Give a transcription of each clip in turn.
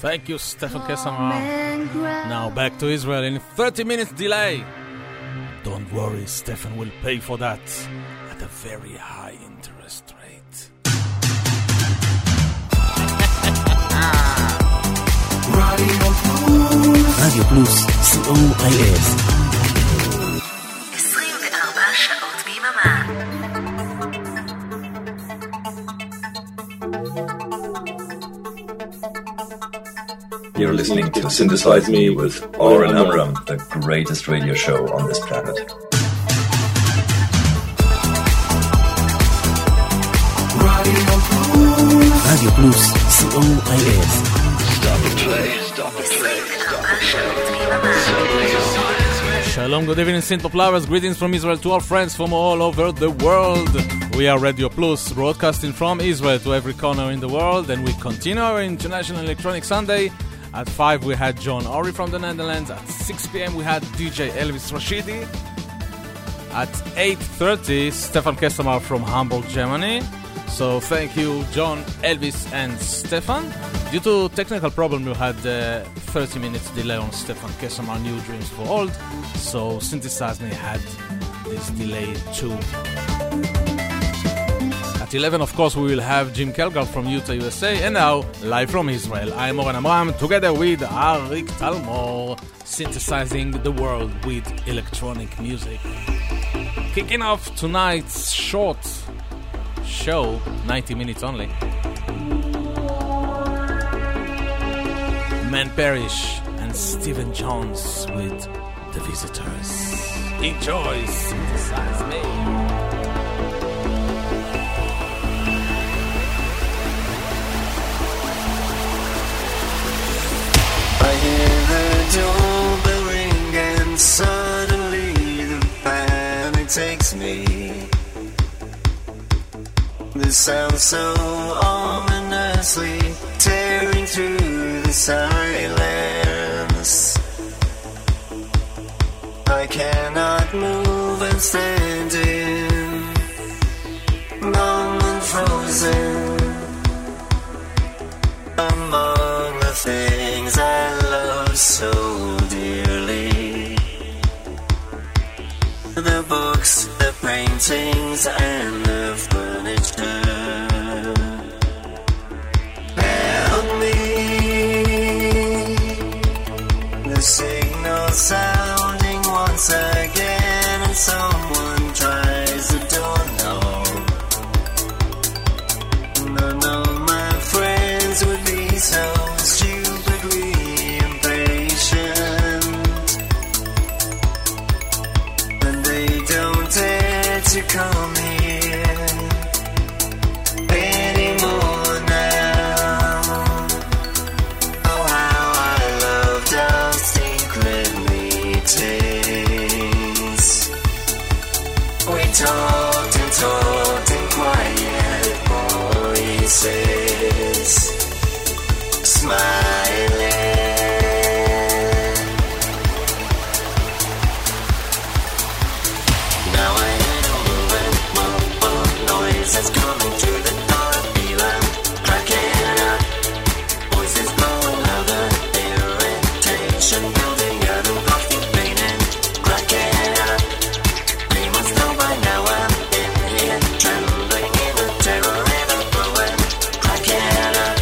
Thank you, Stefan Kaschemar. Now back to Israel in 30 minutes delay. Don't worry, Stefan will pay for that at a very high interest rate. Radio Plus, COIS. 24 שעות ביממה. You're listening to Synthesize Me with Oren Amram, the greatest radio show on this planet. Radio Plus, COIS. Stop the play, stop the play, stop the play. Shalom, good evening, Synthpop lovers. Greetings from Israel to our friends from all over the world. We are Radio Plus, broadcasting from Israel to every corner in the world, and we continue our International Electronic Sunday. At 5 we had John Ori from the Netherlands. At 6 p.m. we had DJ Elvis Rashidi. At 8:30 Stefan Kaschemar from Hamburg, Germany. So thank you, John, Elvis and Stefan. Due to technical problem we had 30 minutes delay on Stefan Kaschemar New Dreams for Old. So Synthesize Me had this delay too. At 11, of course, we will have Jim Kelgar from Utah, USA. And now, live from Israel, I'm Oren Amram, together with Arik Talmor, synthesizing the world with electronic music. Kicking off tonight's short show, 90 minutes only. Man Parrish and Stephen Jones with The Visitors. Enjoy Synthesize Me. I hear the doorbell ring and suddenly the panic takes me. This sounds so ominously tearing through the silence. I cannot move and stand in, numb and frozen among the things I love so dearly. The books, the paintings, and the furniture. Help me. The signal sounding once again, and someone tries the doorknob. No, no, my friends would be so stupidly impatient, and they don't dare to come here anymore now. Oh, how I loved our secret meetings. We talked and talked in quiet voices, smiling. Now I hear the movement, more noise that's coming through the door, feeling cracking up. Voices blowing louder, irritation building up, and coffee painting, cracking up. They must know by now I'm in here, trembling in the terror and the blowing, cracking up.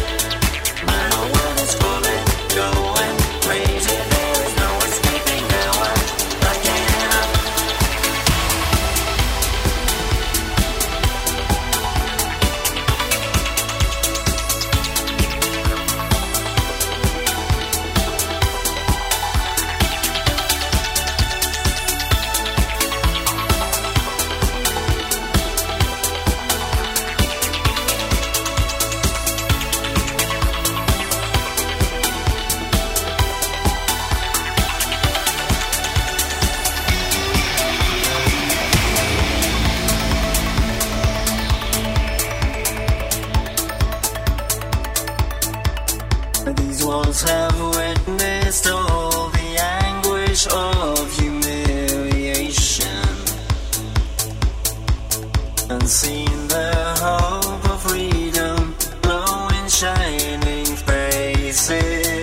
Seen the hope of freedom, glowing, shining faces.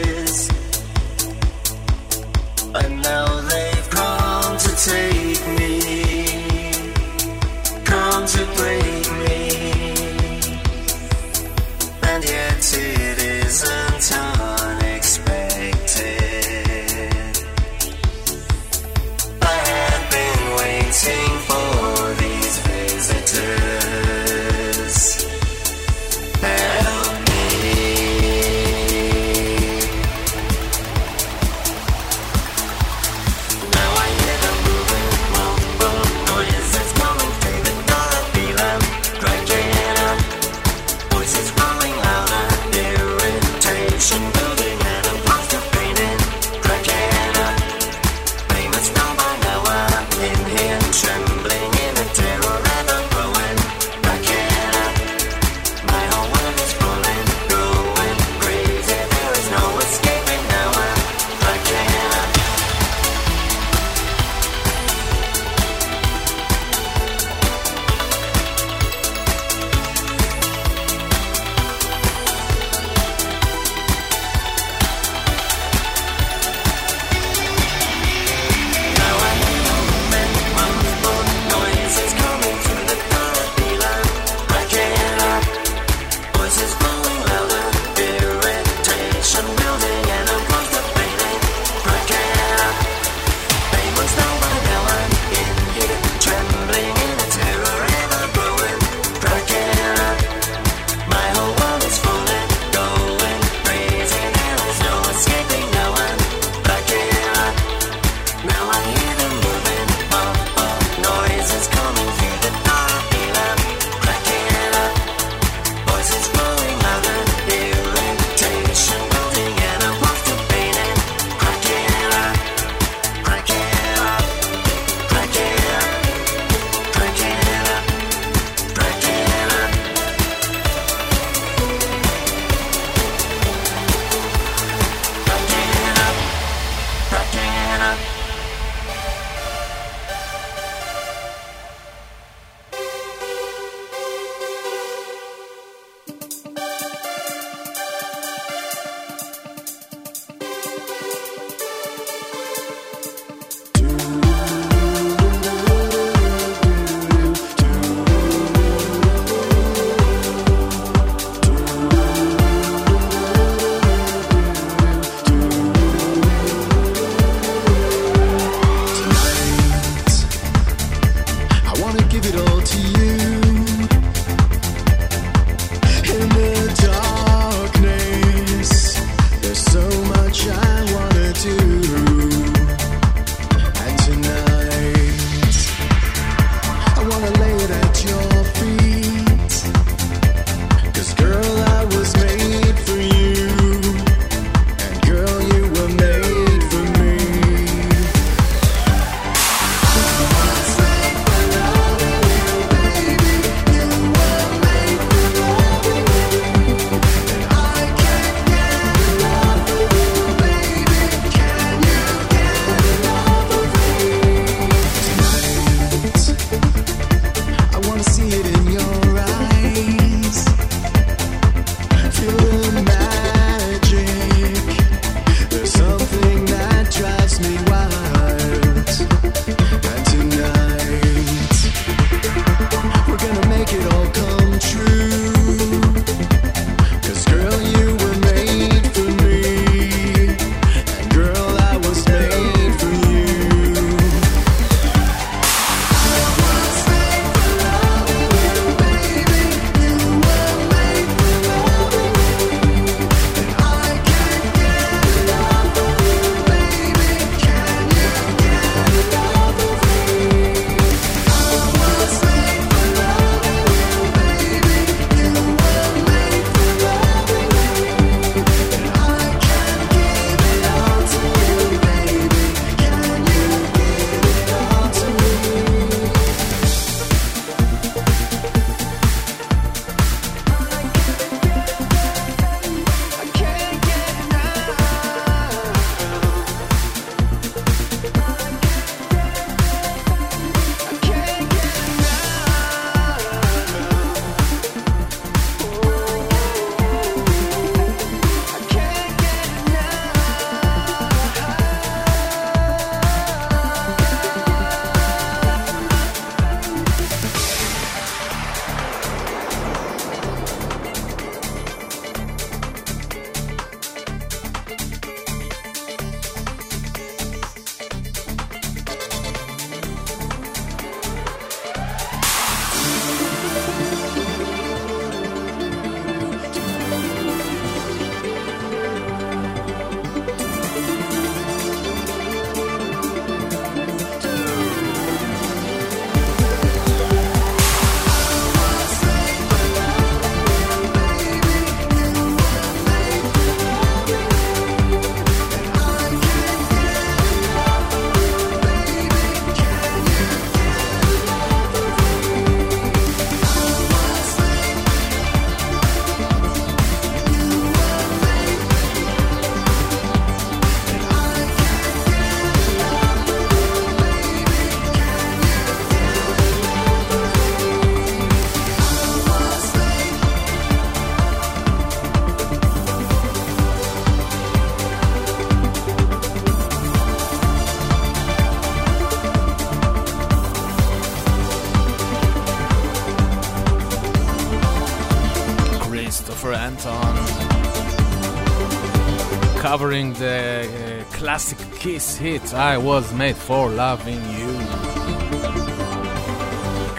covering the classic Kiss hit I Was Made for Loving You,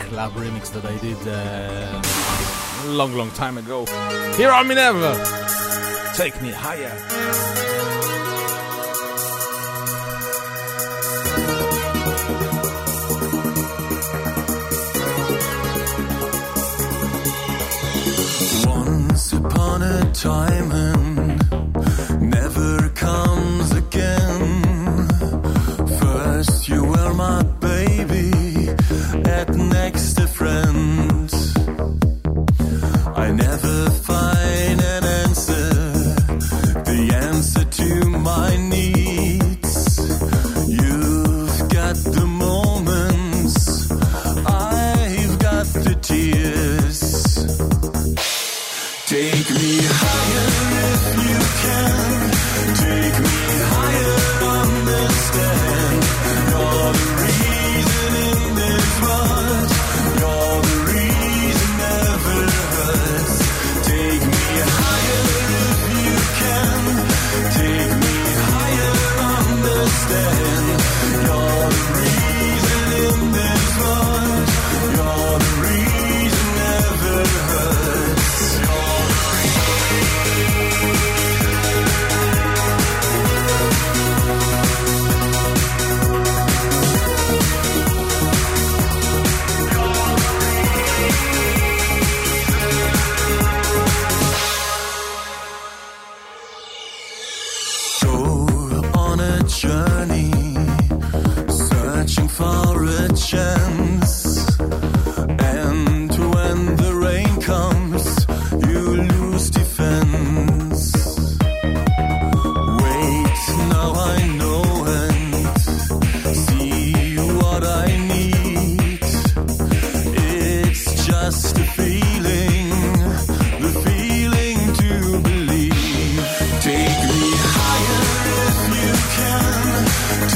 club remix that I did long time ago. Here on Minerve, Take Me Higher. Upon a time and never comes again. First you were my baby, at next a friend. I never find an answer, the answer to my needs. You've got the moments, I've got the tears. Take me higher if you can. Take me higher, understand. You're the reason in this world. You're the reason never hurts. Take me higher if you can. Take me higher, understand. You're the reason in this world. You're the reason never hurts. Journey, searching for a chance, and when the rain comes, you lose defense. Wait, now I know and see what I need. It's just a feeling, the feeling to believe. Take me higher if you can.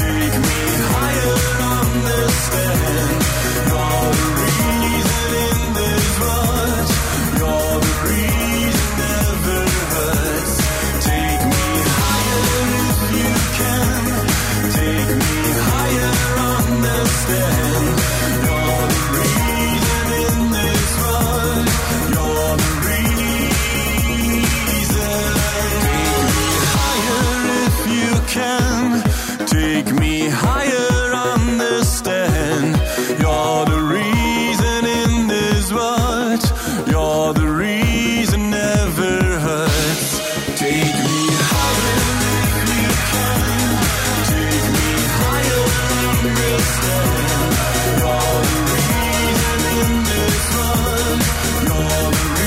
Take me higher, understand. You're the reason in this world. You're the reason never hurts. Take me higher if you can. Take me higher, understand. You're the reason in this world. You're the reason. Take me higher if you can. Take me higher, understand. You're the reason in this world. You're the reason never hurts. Take me higher if you can. Take me higher, understand. You're the reason in this world. You're the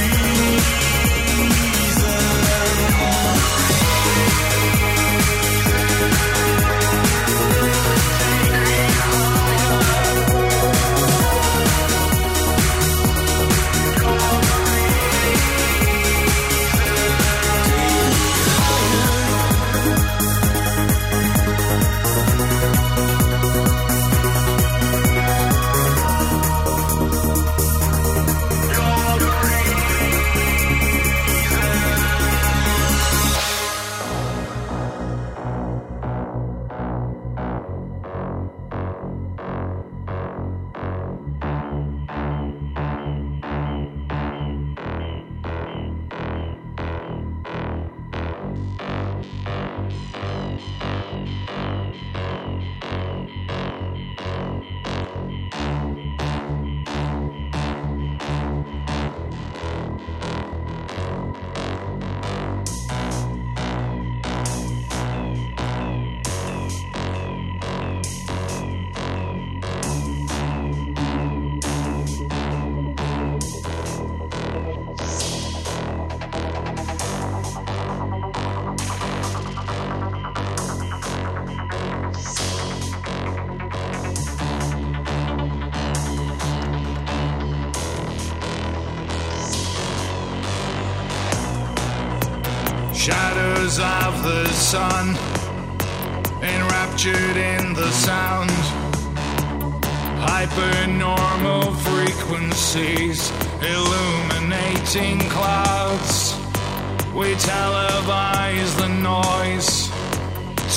shadows of the sun, enraptured in the sound. Hypernormal frequencies illuminating clouds. We televise the noise.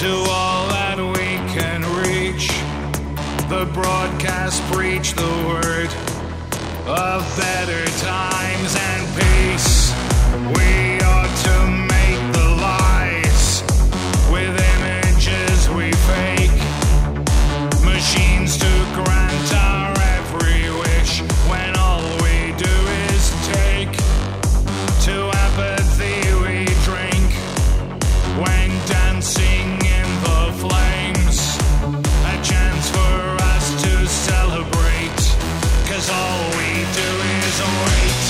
to all that we can reach. The broadcast preach the word of better times and peace. We ought to make the lies with images we fake, machines to grant our every wish when all we do is take. To apathy we drink when dancing in the flames, a chance for us to celebrate, 'cause all we do is wait.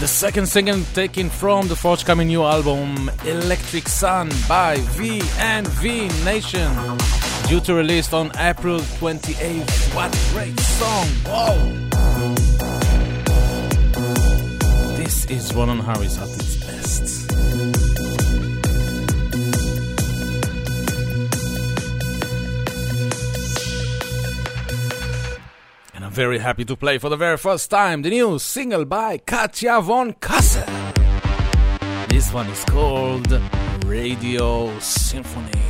The second single taken from the forthcoming new album Electric Sun by VNV Nation, due to release on April 28th. What a great song! Wow! This is Ronan Harris at its best. Very happy to play for the very first time the new single by Katja von Kassel. This one is called Radio Symphony.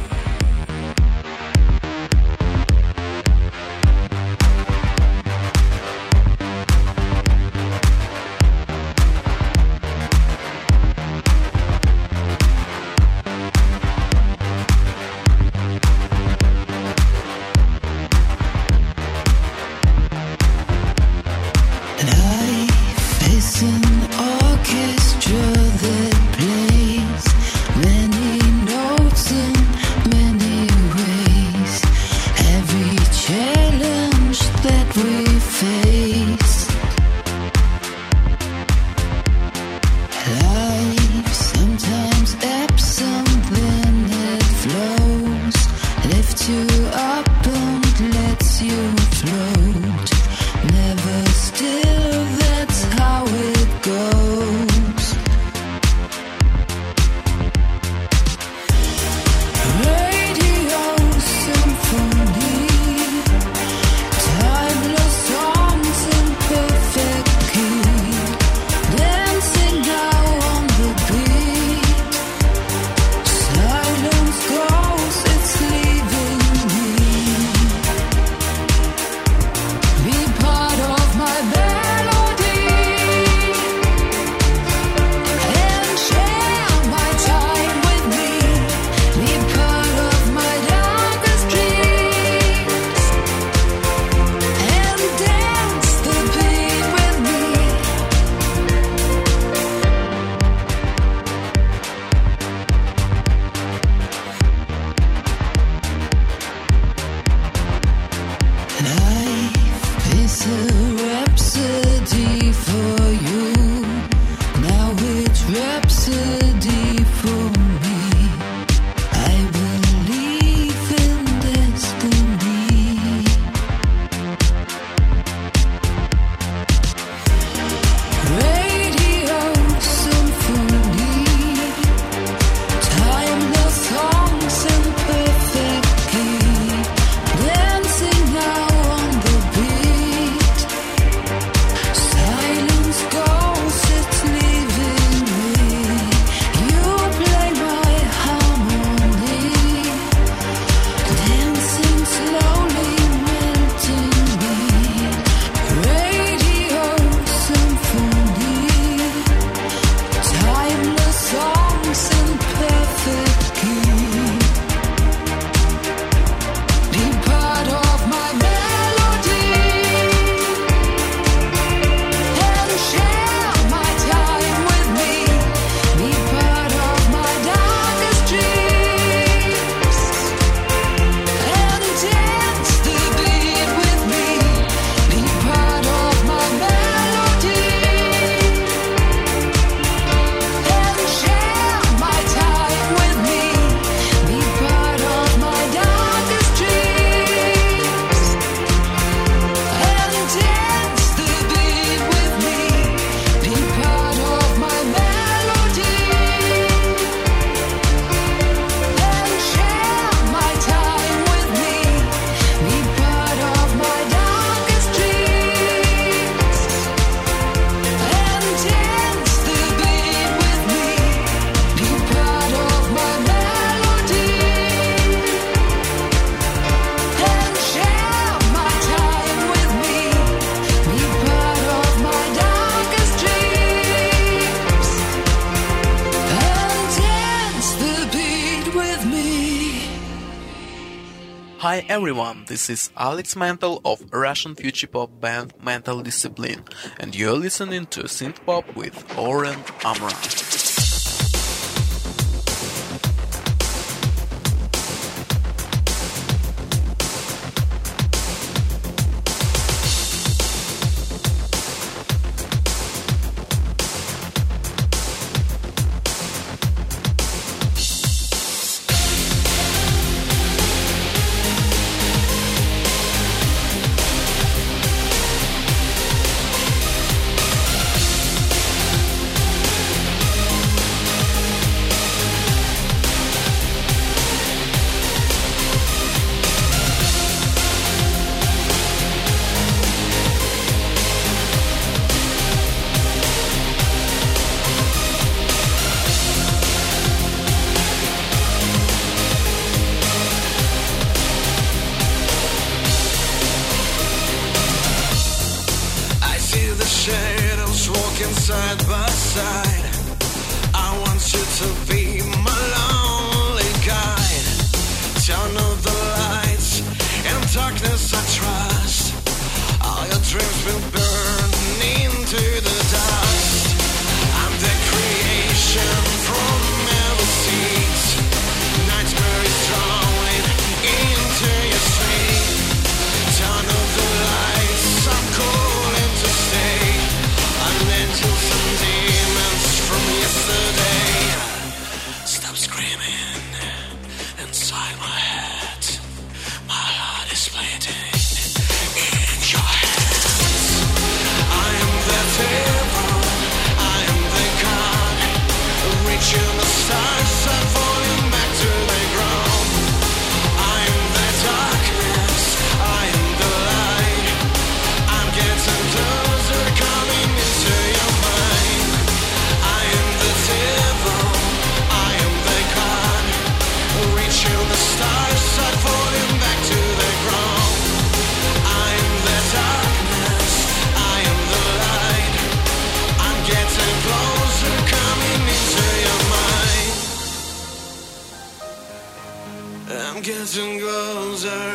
Hi everyone, this is Alex Mental of Russian future pop band Mental Discipline, and you're listening to Synthpop with Oren Amram. getting closer.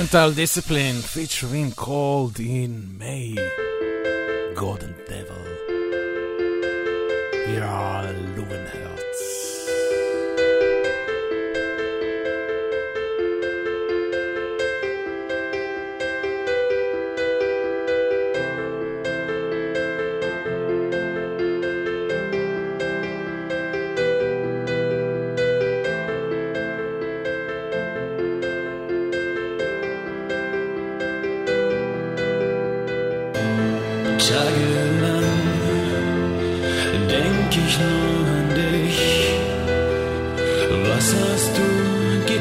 Mental Discipline featuring Cold In May, God and Devil. Here are Lumen Hertz. Was hast du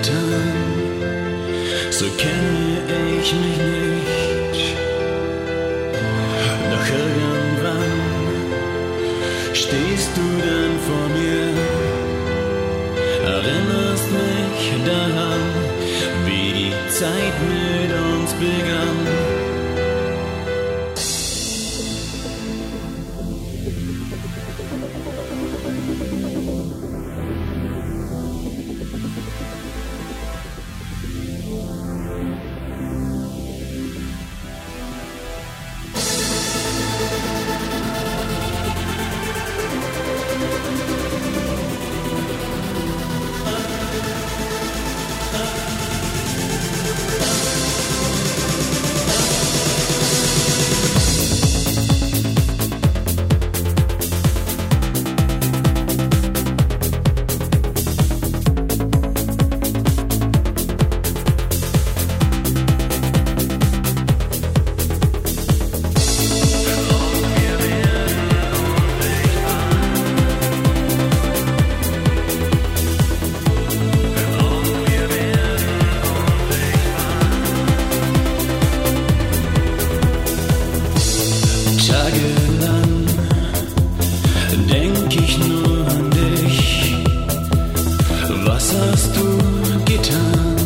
getan?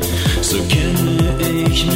So kenne ich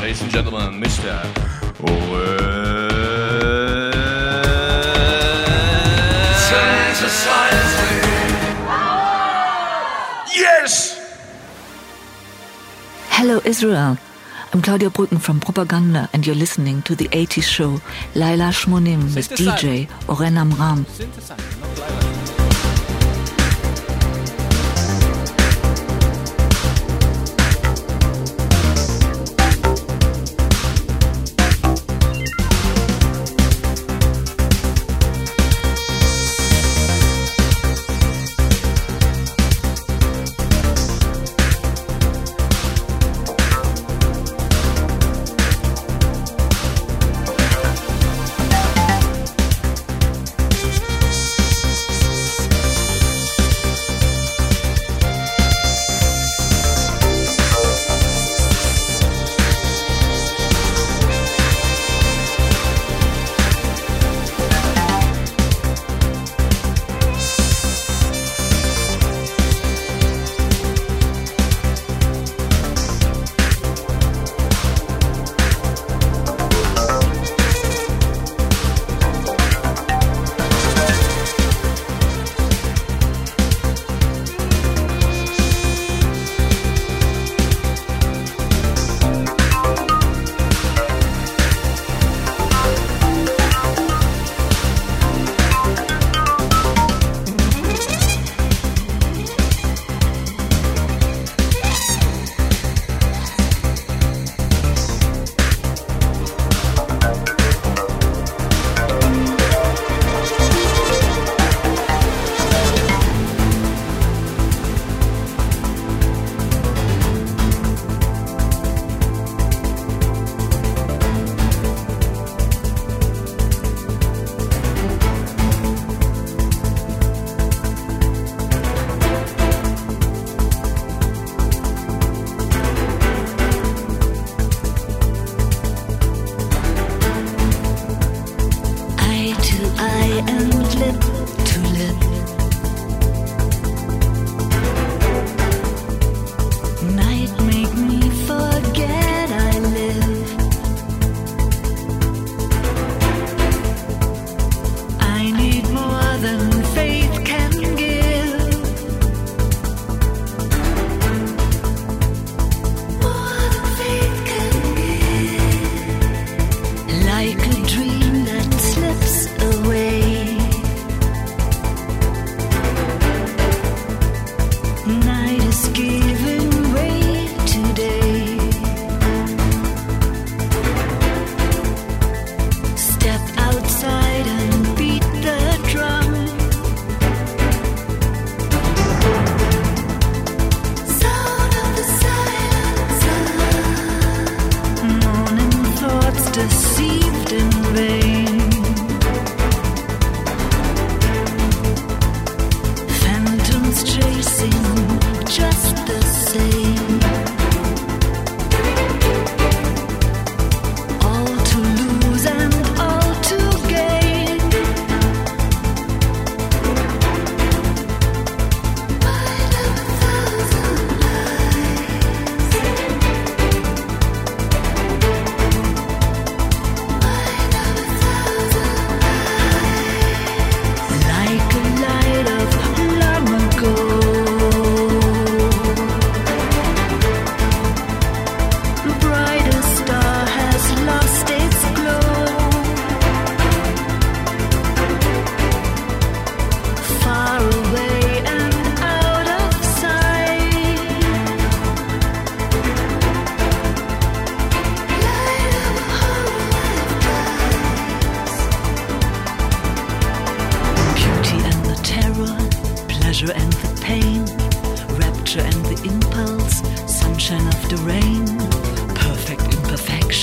Ladies and gentlemen, Mr. Oren. Synthesize Me. Yes! Hello, Israel. I'm Claudia Brücken from Propaganda, and you're listening to the 80s show Laila Shmonim with DJ Oren Amram. Synthesize.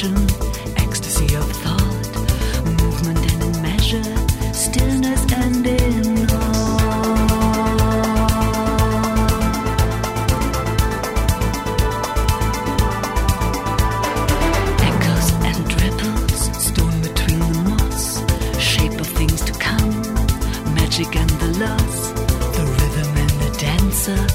vision, ecstasy of thought, movement and in measure, stillness and in awe. Echoes and ripples, stone between the moss, shape of things to come, magic and the loss, the rhythm and the dancer.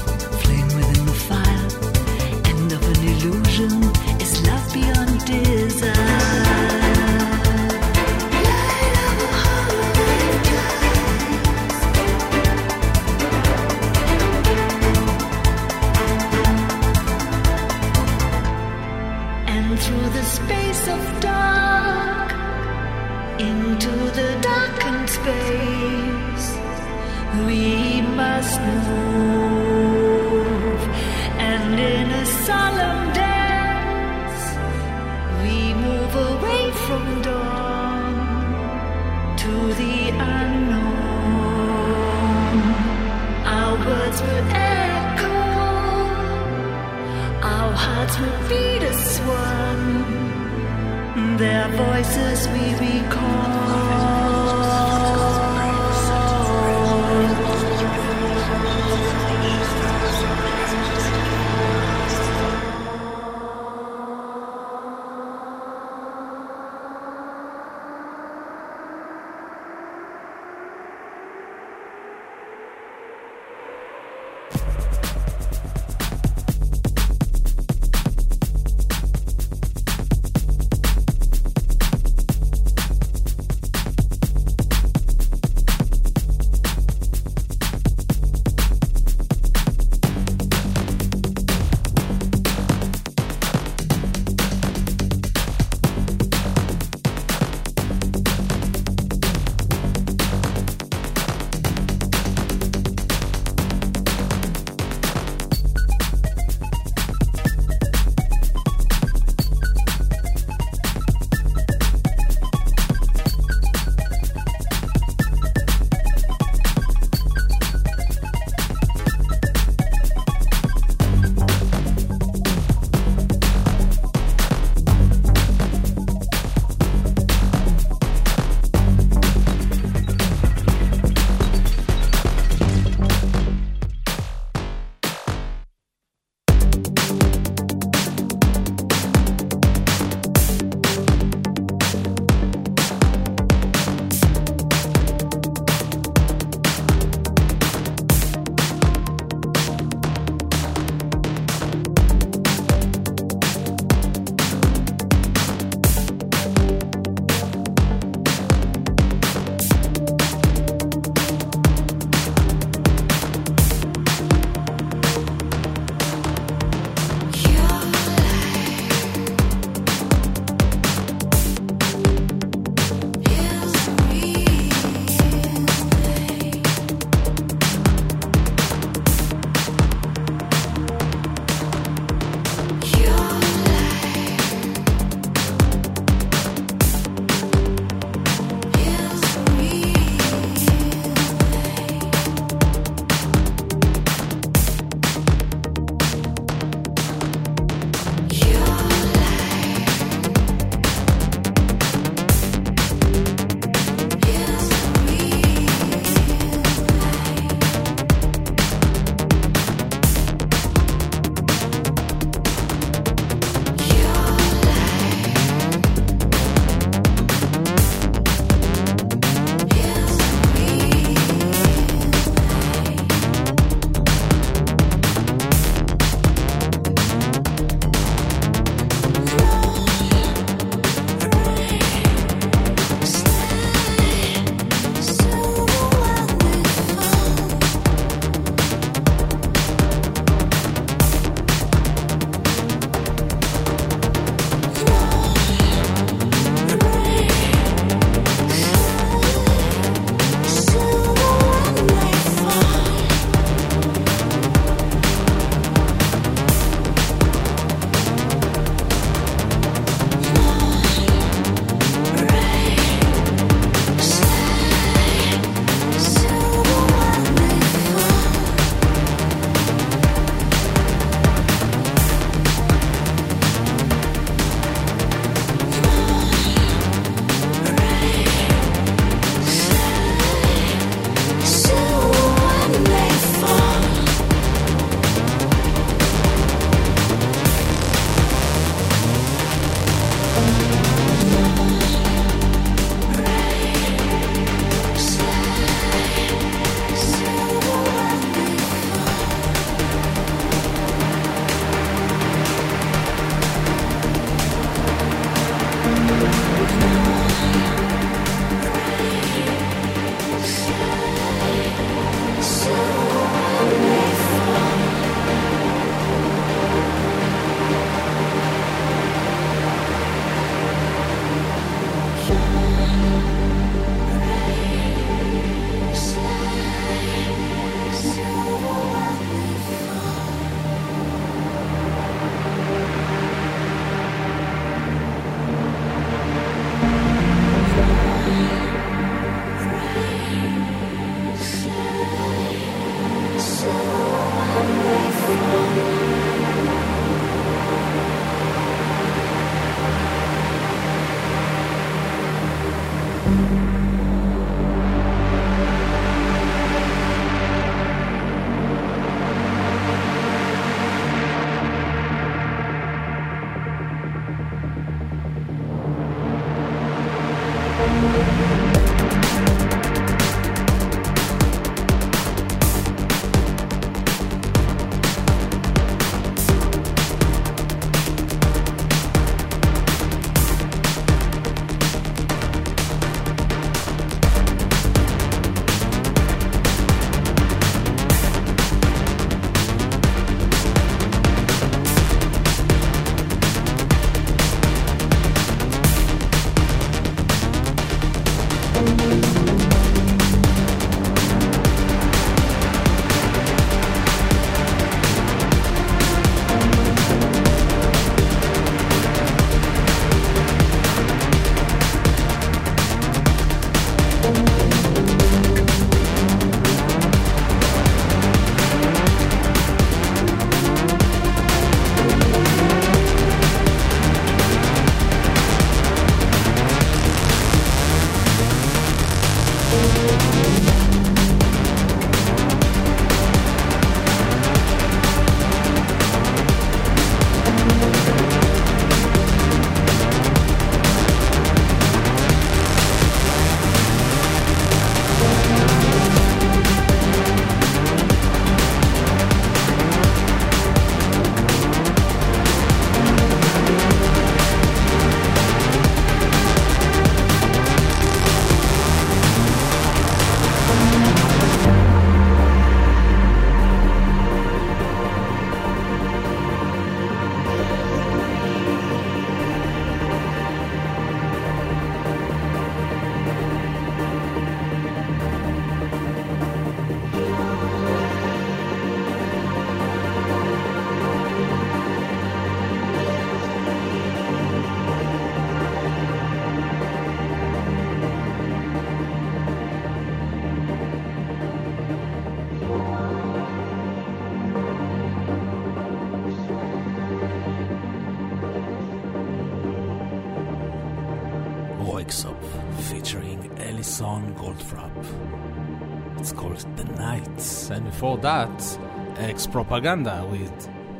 For that, X-Propaganda with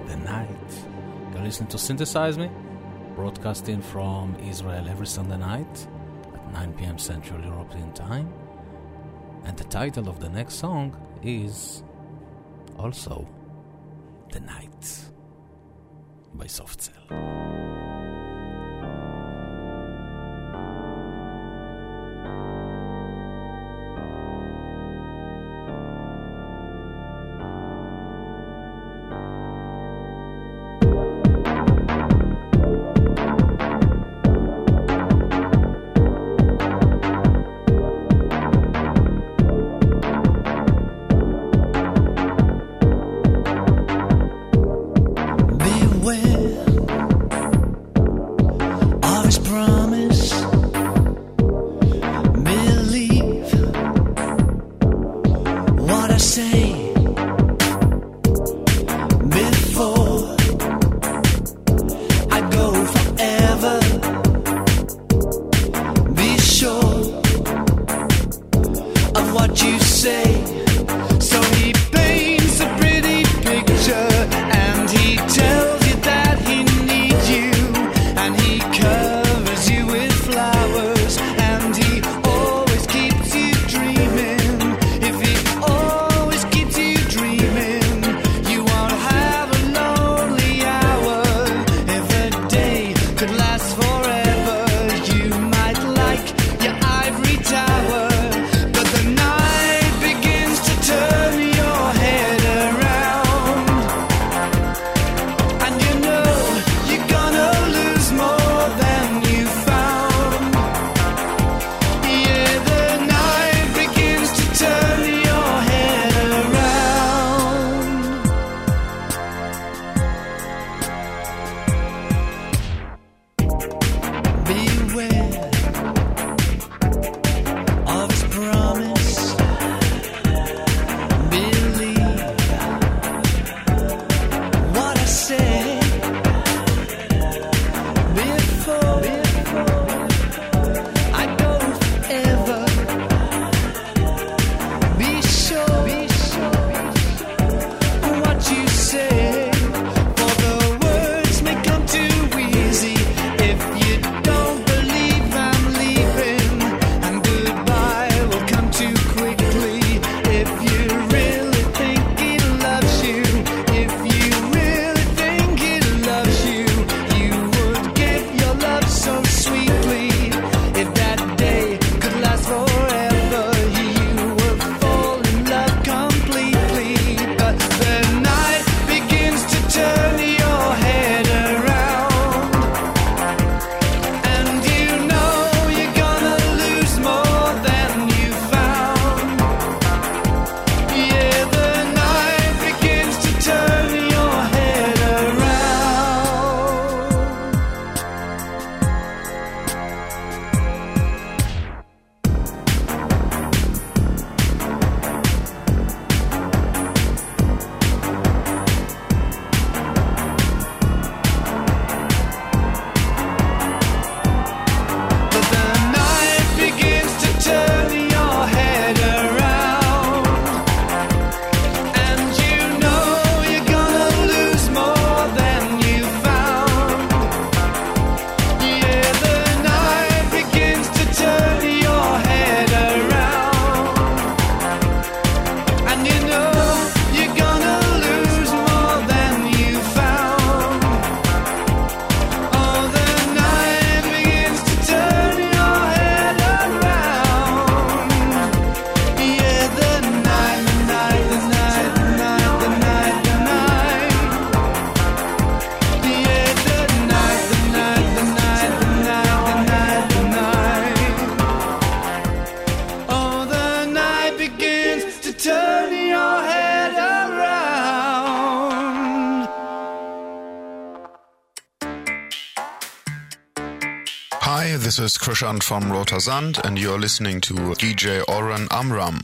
The Night. You're listening to Synthesize Me, broadcasting from Israel every Sunday night at 9 p.m. Central European Time. And the title of the next song is also The Night by Soft Cell. Hi, this is Krishan from Rotasand, and you're listening to DJ Oren Amram.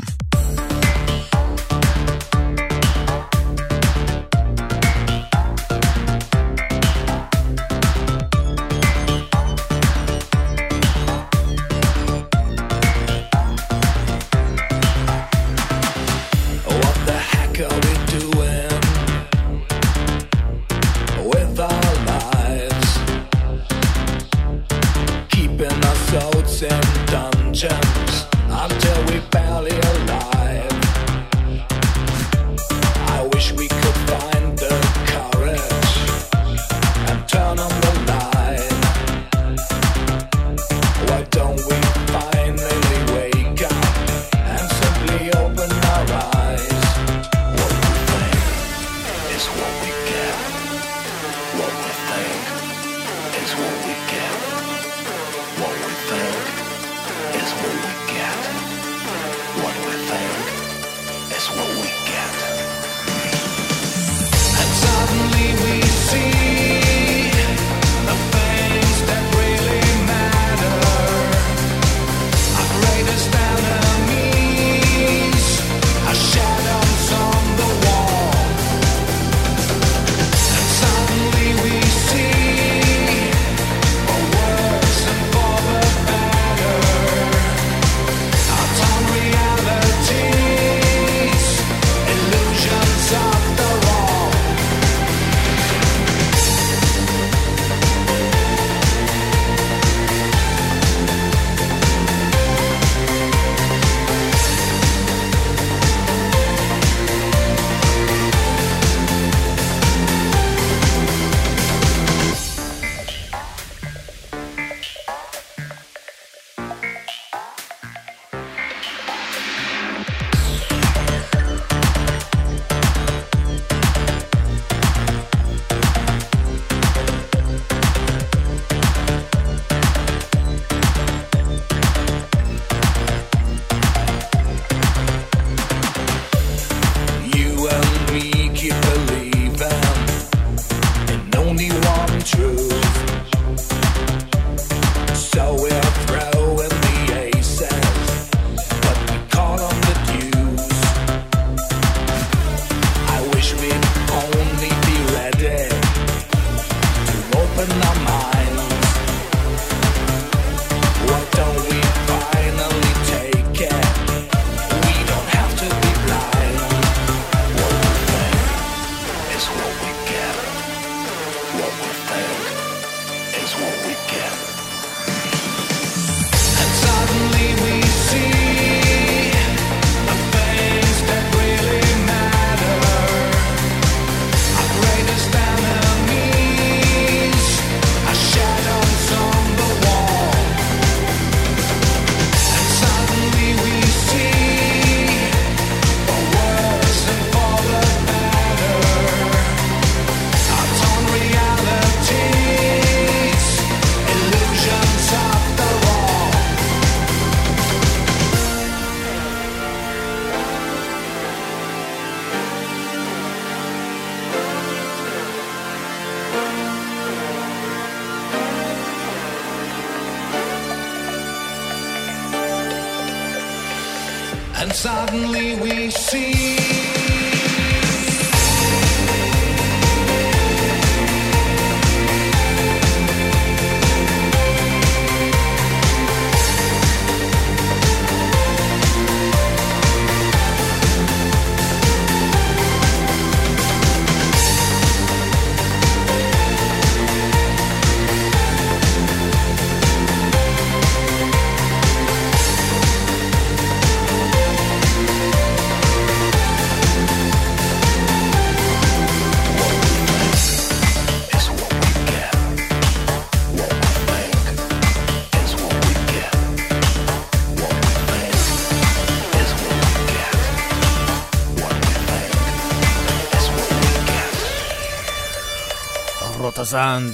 Rotasand,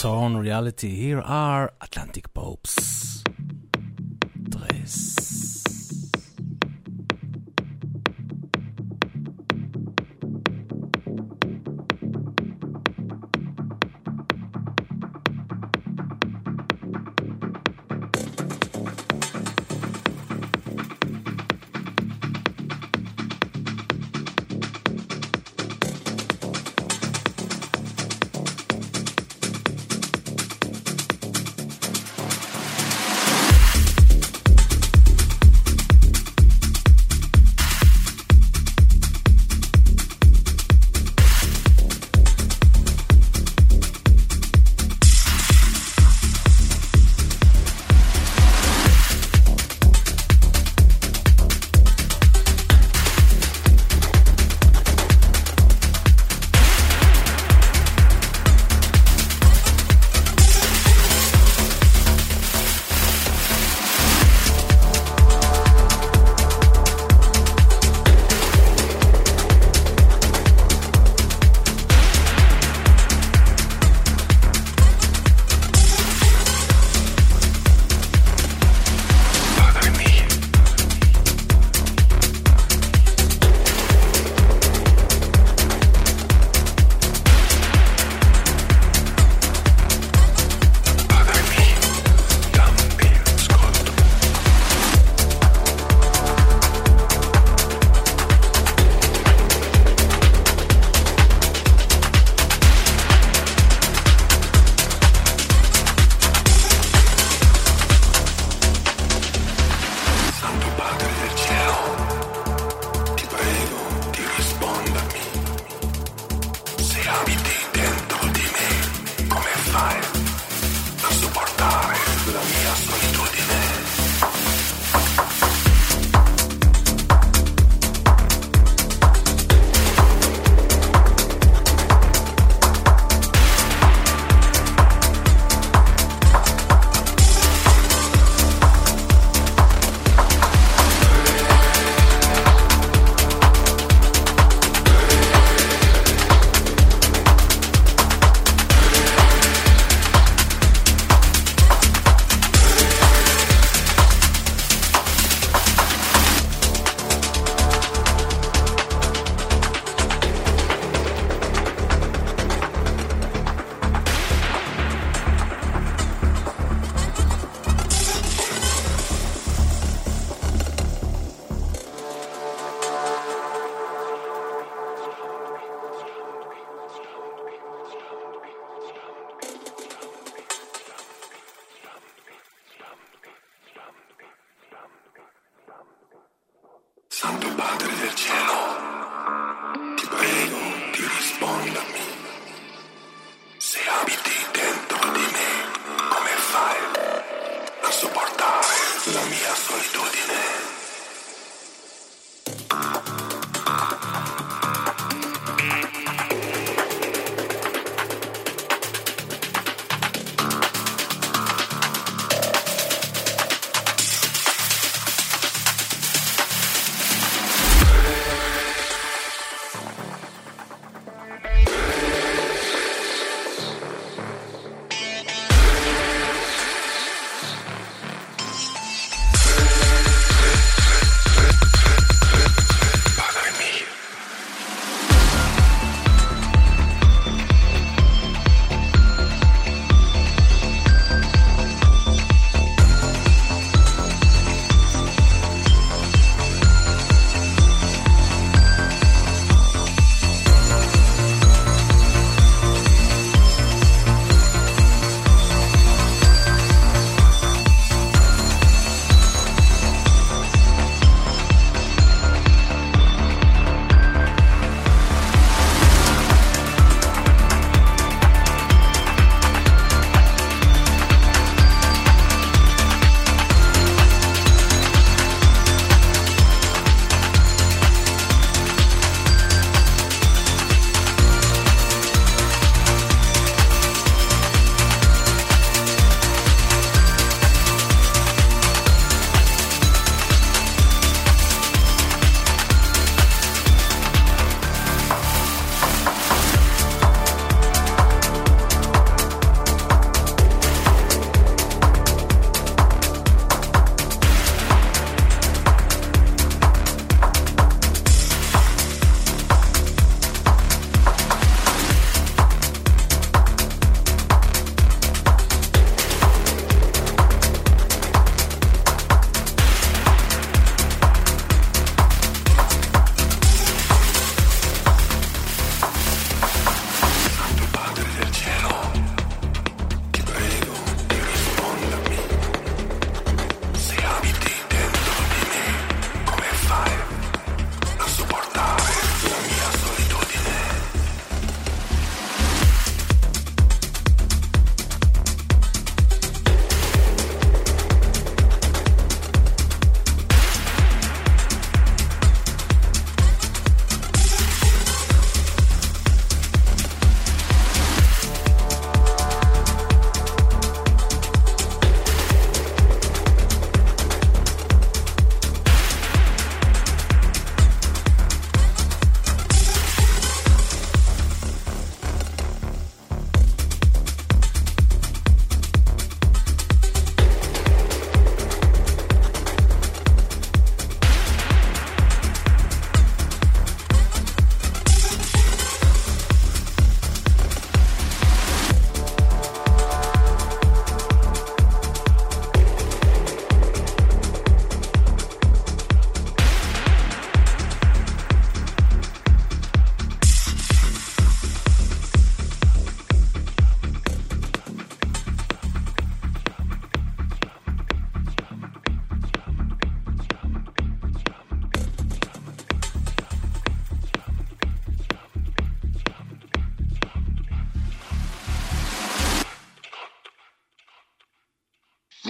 Torn Reality. Here are Atlantic Popes. Dress.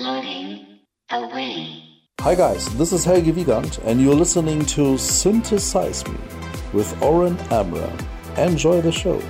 morning away. Hi guys, this is Helge Wiegand and you're listening to Synthesize Me with Oren Amram. Enjoy the show.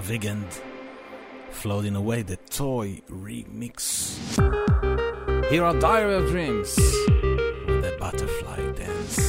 Helge Wiegand, Floating Away, the Toy Remix. Here are Diary of Dreams with the Butterfly Dance.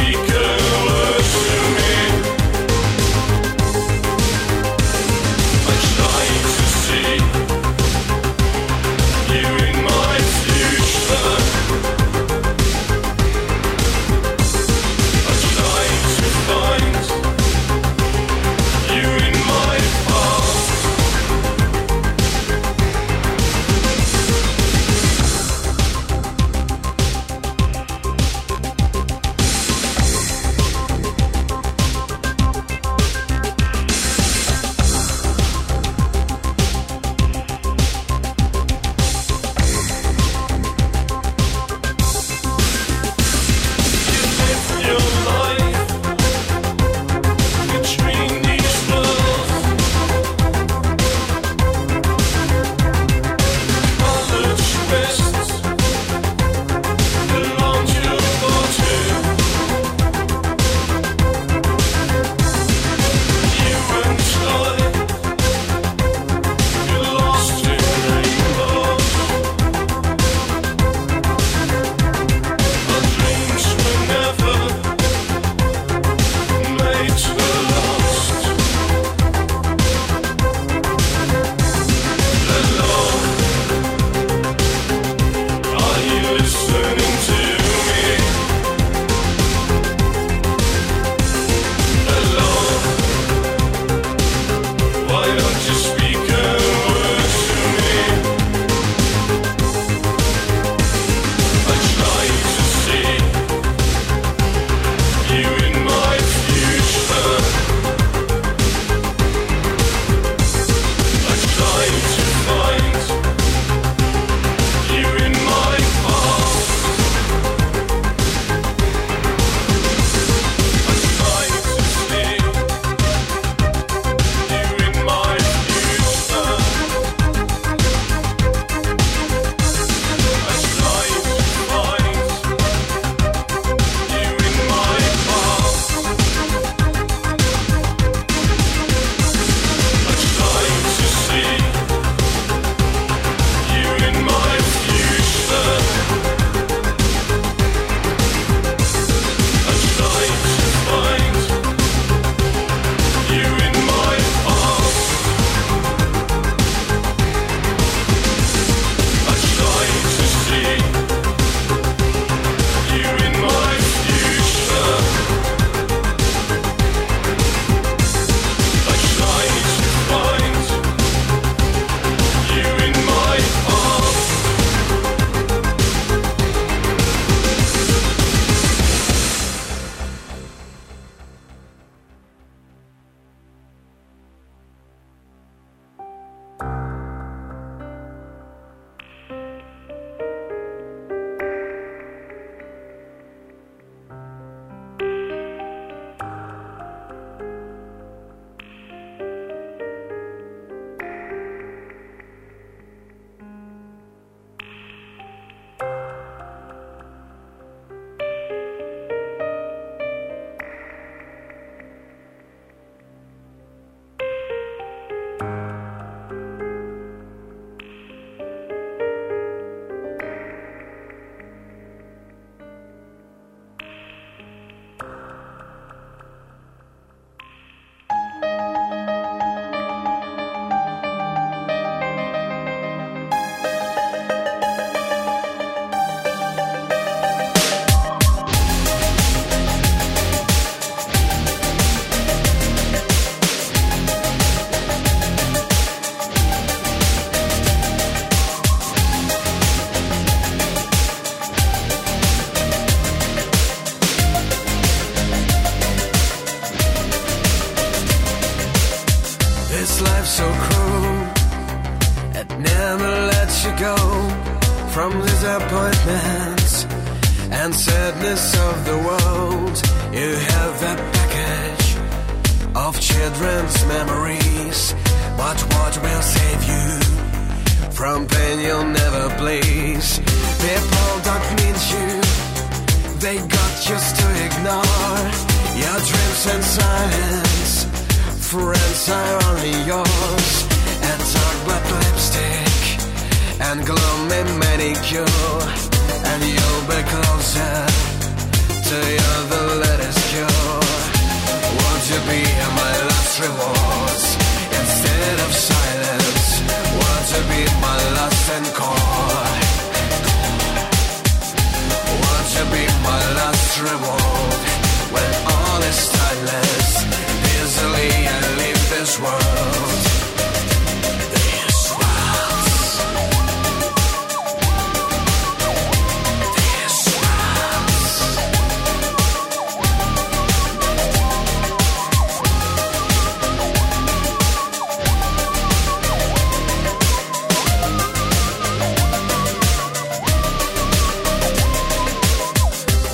This life's so cruel, it never lets you go from disappointments and sadness of the world. You have that package of children's memories, but what will save you from pain you'll never please? People don't need you, they got just to ignore your dreams and silence. Friends are only yours, and dark black lipstick, and gloomy manicure, and you'll be closer to your the latest cure. Won't you be my last rewards instead of silence? Won't you be my last encore? Won't you be my last reward when all is timeless? Easily I leave this world. This world. This world.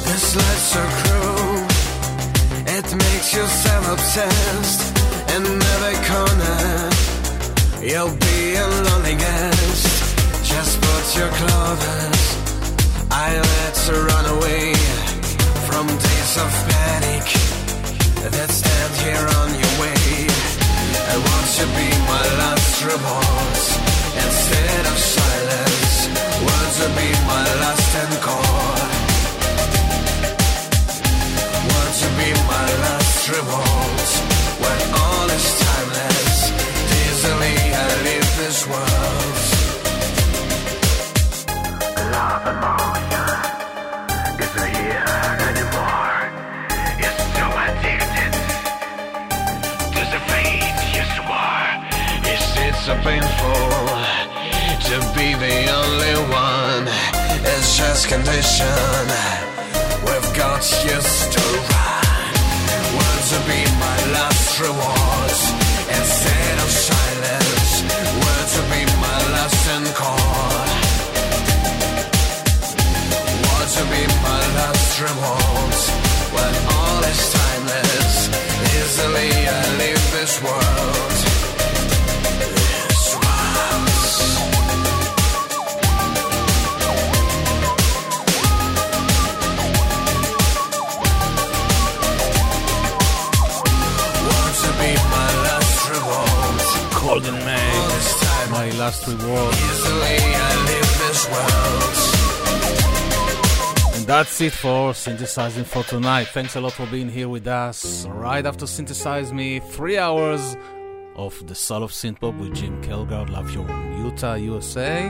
This life's so cruel, it makes you obsessed in every corner. You'll be a lonely guest. Just put your clothes, eyelids run away from days of panic that stand here on your way. I want you to be my last remorse instead of silence. Want to be my last encore. Want to be my last revolt when all is timeless. Easily I leave this world. Love emotion isn't here anymore. You're so addicted to the fate you swore. Is it so painful to be the only one? It's just condition we've got used to ride. Want to be my last rewards instead of silence? Want to be my last encore? Want to be my last rewards when all is timeless? Easily I leave this world. This world. Cold In May, my last reward. Easily I leave this world. And that's it for Synthesizing for tonight. Thanks a lot for being here with us. Right after Synthesize Me, 3 hours of the Soul of Synthpop with Jim Kelgar, love you from Utah, USA.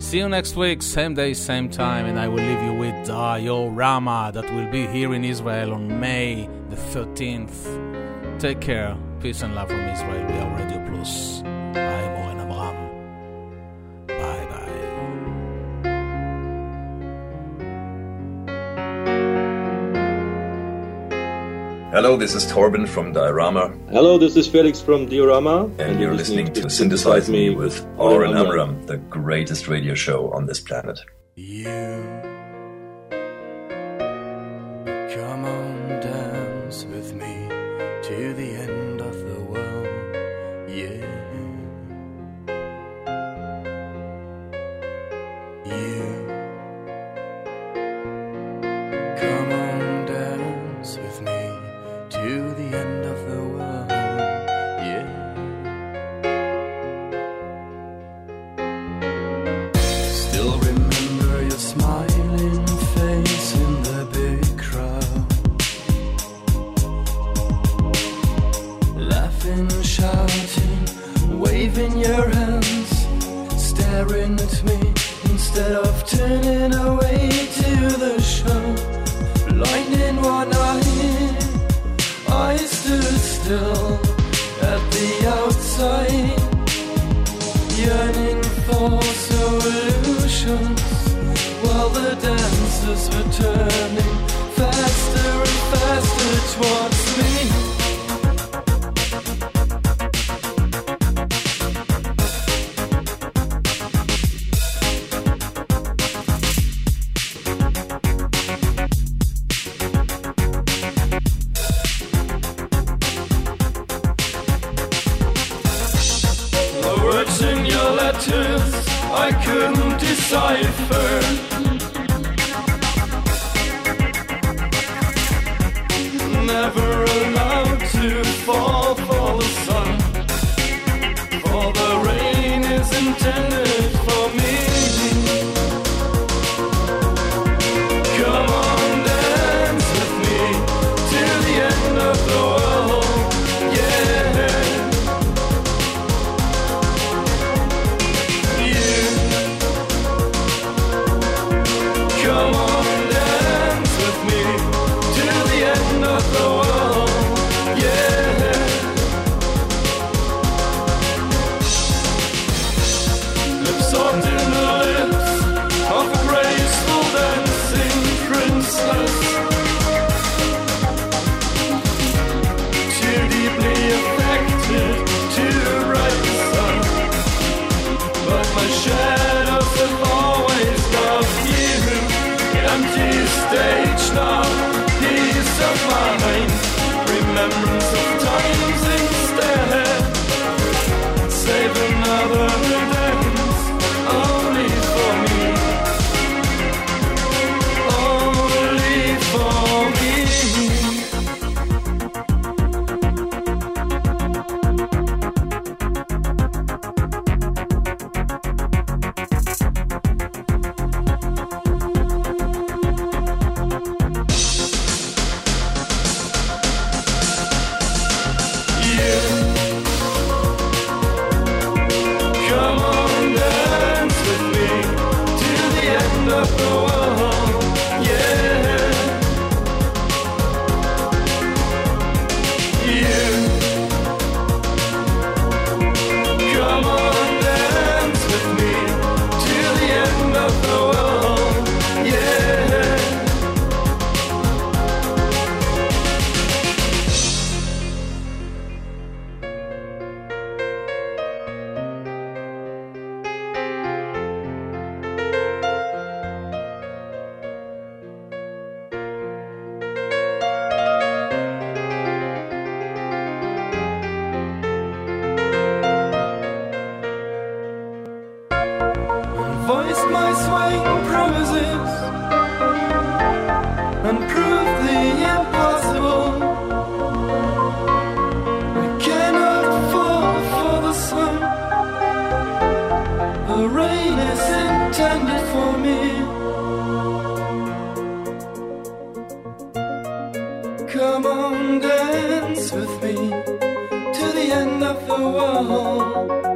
See you next week, same day, same time, and I will leave you with Diorama that will be here in Israel on May the 13th. Take care. Peace and love from Israel. We are Radio Plus. I am Oren Amram. Bye bye. Hello, this is Torben from Diorama. Hello, this is Felix from Diorama. And you're listening to Synthesize Me with Oren Amram, the greatest radio show on this planet. You come on, dance with me to the end. Faster and faster towards me. letters I couldn't decipher. Never allowed to fall for the sun, for the rain is intended for me. Come on, dance with me till the end of the world, yeah. You, come on, dance with me till the end of the world, yeah. Lips on dinner lips of a graceful dancing princess, too deeply affected to write the sun, but my shadows have always got you. Empty stage now, peace of my mind, remembrance of times instead, save another dance only for me, only for me. Come on, dance with me till the end of the world, yeah. You, come on, dance with me till the end of the world, yeah. Voice my swaying promises and prove the impossible. I cannot fall for the sun, the rain is intended for me. Come on, dance with me to the end of the world.